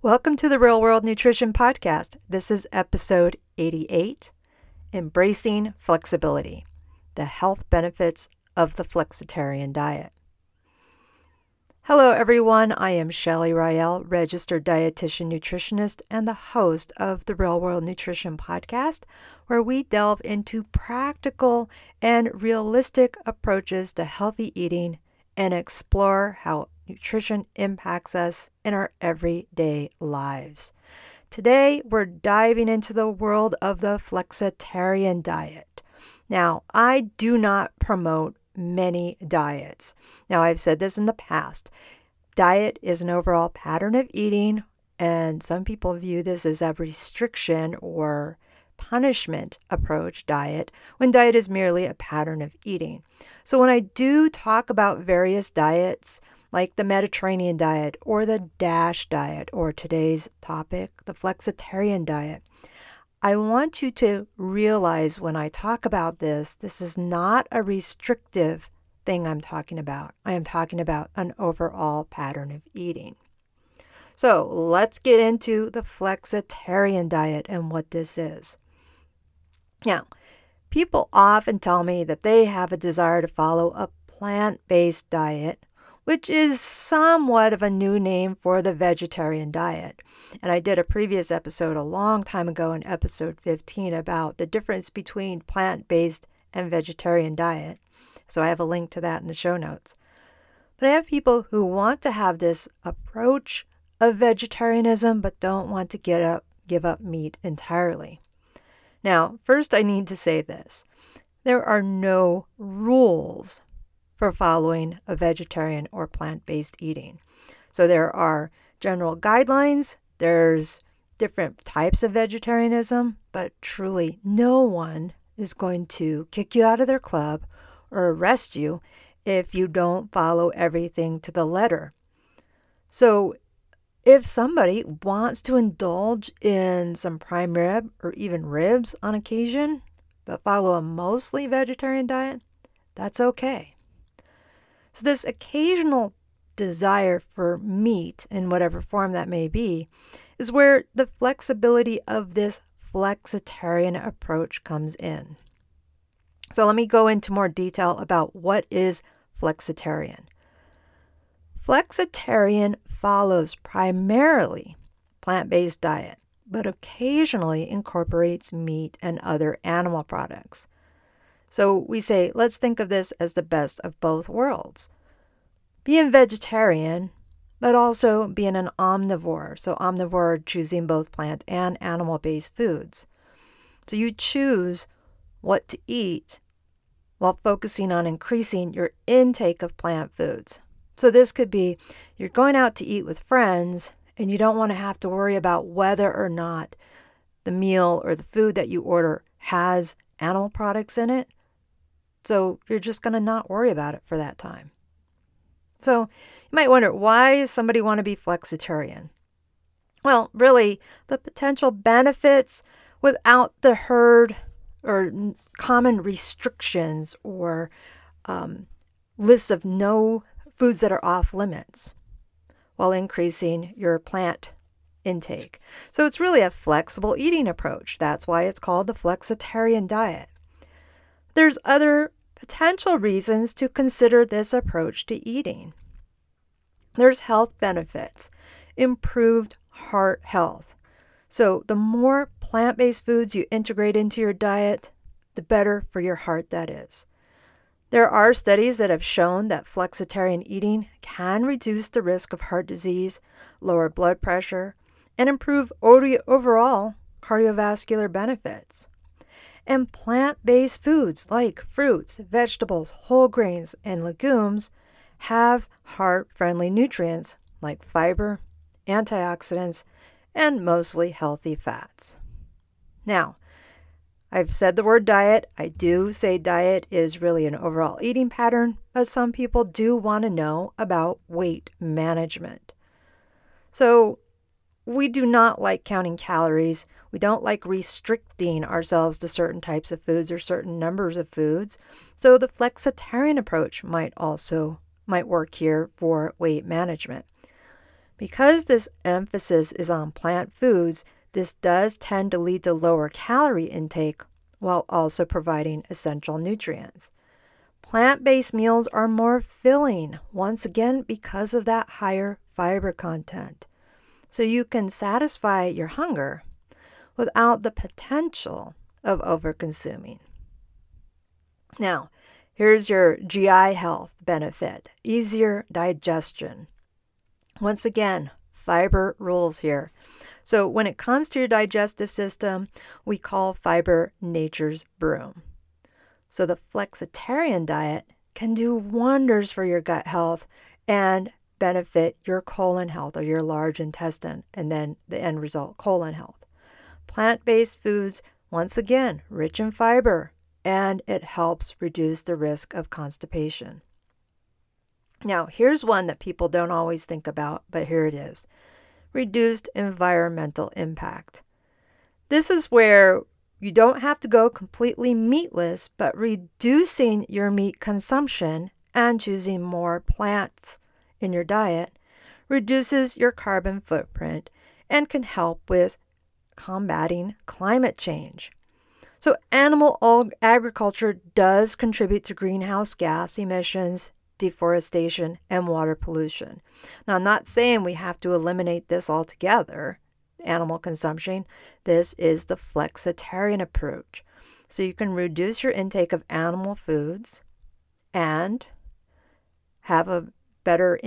Welcome to the Real World Nutrition Podcast. This is episode 88, Embracing Flexibility, the Health Benefits of the Flexitarian Diet. Hello everyone, I am Shelley Rael, registered dietitian nutritionist and the host of the Real World Nutrition Podcast, where we delve into practical and realistic approaches to healthy eating and explore how nutrition impacts us in our everyday lives. Today, we're diving into the world of the flexitarian diet. Now, I do not promote many diets. Now, I've said this in the past. Diet is an overall pattern of eating, and some people view this as a restriction or punishment approach diet, when diet is merely a pattern of eating. So when I do talk about various diets, like the Mediterranean diet or the DASH diet, or today's topic, the flexitarian diet, I want you to realize when I talk about this, this is not a restrictive thing I'm talking about. I am talking about an overall pattern of eating. So let's get into the flexitarian diet and what this is. Now, people often tell me that they have a desire to follow a plant-based diet, which is somewhat of a new name for the vegetarian diet. And I did a previous episode a long time ago in episode 15 about the difference between plant-based and vegetarian diet. So I have a link to that in the show notes. But I have people who want to have this approach of vegetarianism but don't want to give up meat entirely. Now, first I need to say this. There are no rules for following a vegetarian or plant-based eating. So there are general guidelines, there's different types of vegetarianism, but truly no one is going to kick you out of their club or arrest you if you don't follow everything to the letter. So if somebody wants to indulge in some prime rib or even ribs on occasion, but follow a mostly vegetarian diet, that's okay. So this occasional desire for meat, in whatever form that may be, is where the flexibility of this flexitarian approach comes in. So let me go into more detail about what is flexitarian. Flexitarian follows primarily plant-based diet, but occasionally incorporates meat and other animal products. So we say, let's think of this as the best of both worlds. Being vegetarian, but also being an omnivore. So omnivore, choosing both plant and animal-based foods. So you choose what to eat while focusing on increasing your intake of plant foods. So this could be, you're going out to eat with friends and you don't want to have to worry about whether or not the meal or the food that you order has animal products in it. So you're just going to not worry about it for that time. So you might wonder, why does somebody want to be flexitarian? Well, really, the potential benefits without the herd or common restrictions or lists of no foods that are off limits while increasing your plant intake. So it's really a flexible eating approach. That's why it's called the flexitarian diet. There's other potential reasons to consider this approach to eating. There's health benefits, improved heart health. So the more plant-based foods you integrate into your diet, the better for your heart that is. There are studies that have shown that flexitarian eating can reduce the risk of heart disease, lower blood pressure, and improve overall cardiovascular benefits. And plant-based foods like fruits, vegetables, whole grains, and legumes have heart-friendly nutrients like fiber, antioxidants, and mostly healthy fats. Now, I've said the word diet. I do say diet is really an overall eating pattern, but some people do want to know about weight management. So we do not like counting calories. We don't like restricting ourselves to certain types of foods or certain numbers of foods. So the flexitarian approach might work here for weight management. Because this emphasis is on plant foods, this does tend to lead to lower calorie intake while also providing essential nutrients. Plant-based meals are more filling, once again because of that higher fiber content. So you can satisfy your hunger without the potential of overconsuming. Now, here's your GI health benefit, easier digestion. Once again, fiber rules here. So when it comes to your digestive system, we call fiber nature's broom. So the flexitarian diet can do wonders for your gut health and benefit your colon health or your large intestine, and then the end result, colon health. Plant-based foods, once again, rich in fiber, and it helps reduce the risk of constipation. Now, here's one that people don't always think about, but here it is. Reduced environmental impact. This is where you don't have to go completely meatless, but reducing your meat consumption and choosing more plants in your diet reduces your carbon footprint and can help with combating climate change. So animal agriculture does contribute to greenhouse gas emissions, deforestation, and water pollution. Now, I'm not saying we have to eliminate this altogether, animal consumption. This is the flexitarian approach. So you can reduce your intake of animal foods and have a better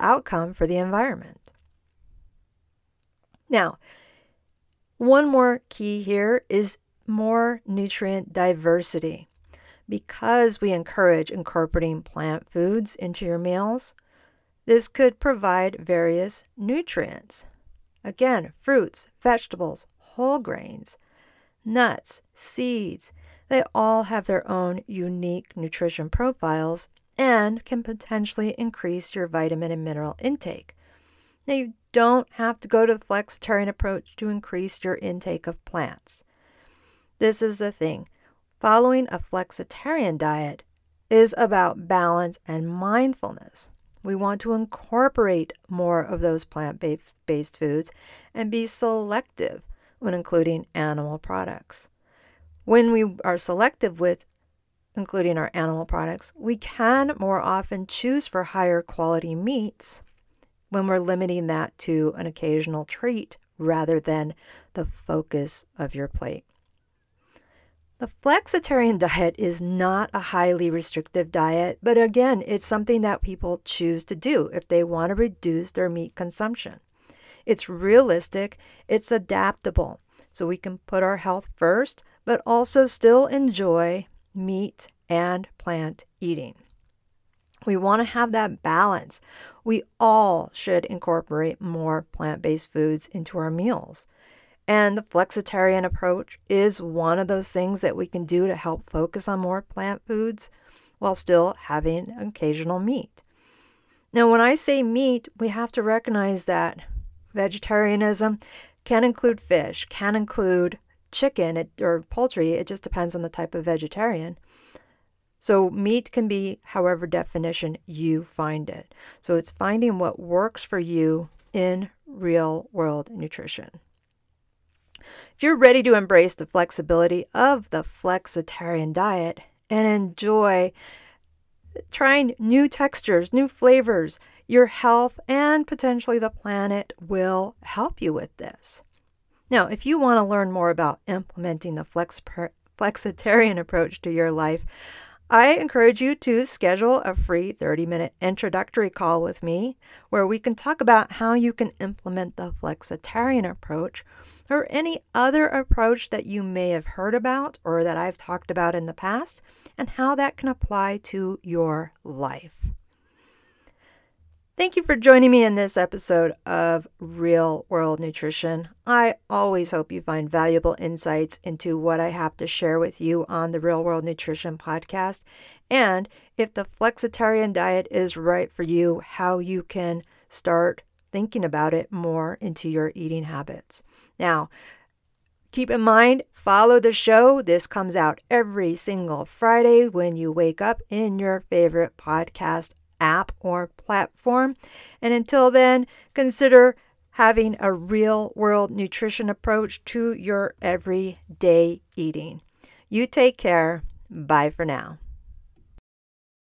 outcome for the environment. Now, one more key here is more nutrient diversity. Because we encourage incorporating plant foods into your meals, this could provide various nutrients. Again, fruits, vegetables, whole grains, nuts, seeds, they all have their own unique nutrition profiles and can potentially increase your vitamin and mineral intake. Now, you don't have to go to the flexitarian approach to increase your intake of plants. This is the thing. Following a flexitarian diet is about balance and mindfulness. We want to incorporate more of those plant-based foods and be selective when including animal products. When we are selective with including our animal products, we can more often choose for higher quality meats when we're limiting that to an occasional treat rather than the focus of your plate. The flexitarian diet is not a highly restrictive diet, but again, it's something that people choose to do if they want to reduce their meat consumption. It's realistic, it's adaptable, so we can put our health first, but also still enjoy meat and plant eating. We want to have that balance. We all should incorporate more plant-based foods into our meals. And the flexitarian approach is one of those things that we can do to help focus on more plant foods while still having occasional meat. Now, when I say meat, we have to recognize that vegetarianism can include fish, can include chicken or poultry. It just depends on the type of vegetarian. So meat can be however definition you find it. So it's finding what works for you in real world nutrition. If you're ready to embrace the flexibility of the flexitarian diet and enjoy trying new textures, new flavors, your health and potentially the planet will help you with this. Now, if you want to learn more about implementing the flexitarian approach to your life, I encourage you to schedule a free 30-minute introductory call with me where we can talk about how you can implement the flexitarian approach or any other approach that you may have heard about or that I've talked about in the past, and how that can apply to your life. Thank you for joining me in this episode of Real World Nutrition. I always hope you find valuable insights into what I have to share with you on the Real World Nutrition podcast, and if the flexitarian diet is right for you, how you can start thinking about it more into your eating habits. Now, keep in mind, follow the show. This comes out every single Friday when you wake up in your favorite podcast app or platform. And until then, consider having a real-world nutrition approach to your everyday eating. You take care. Bye for now.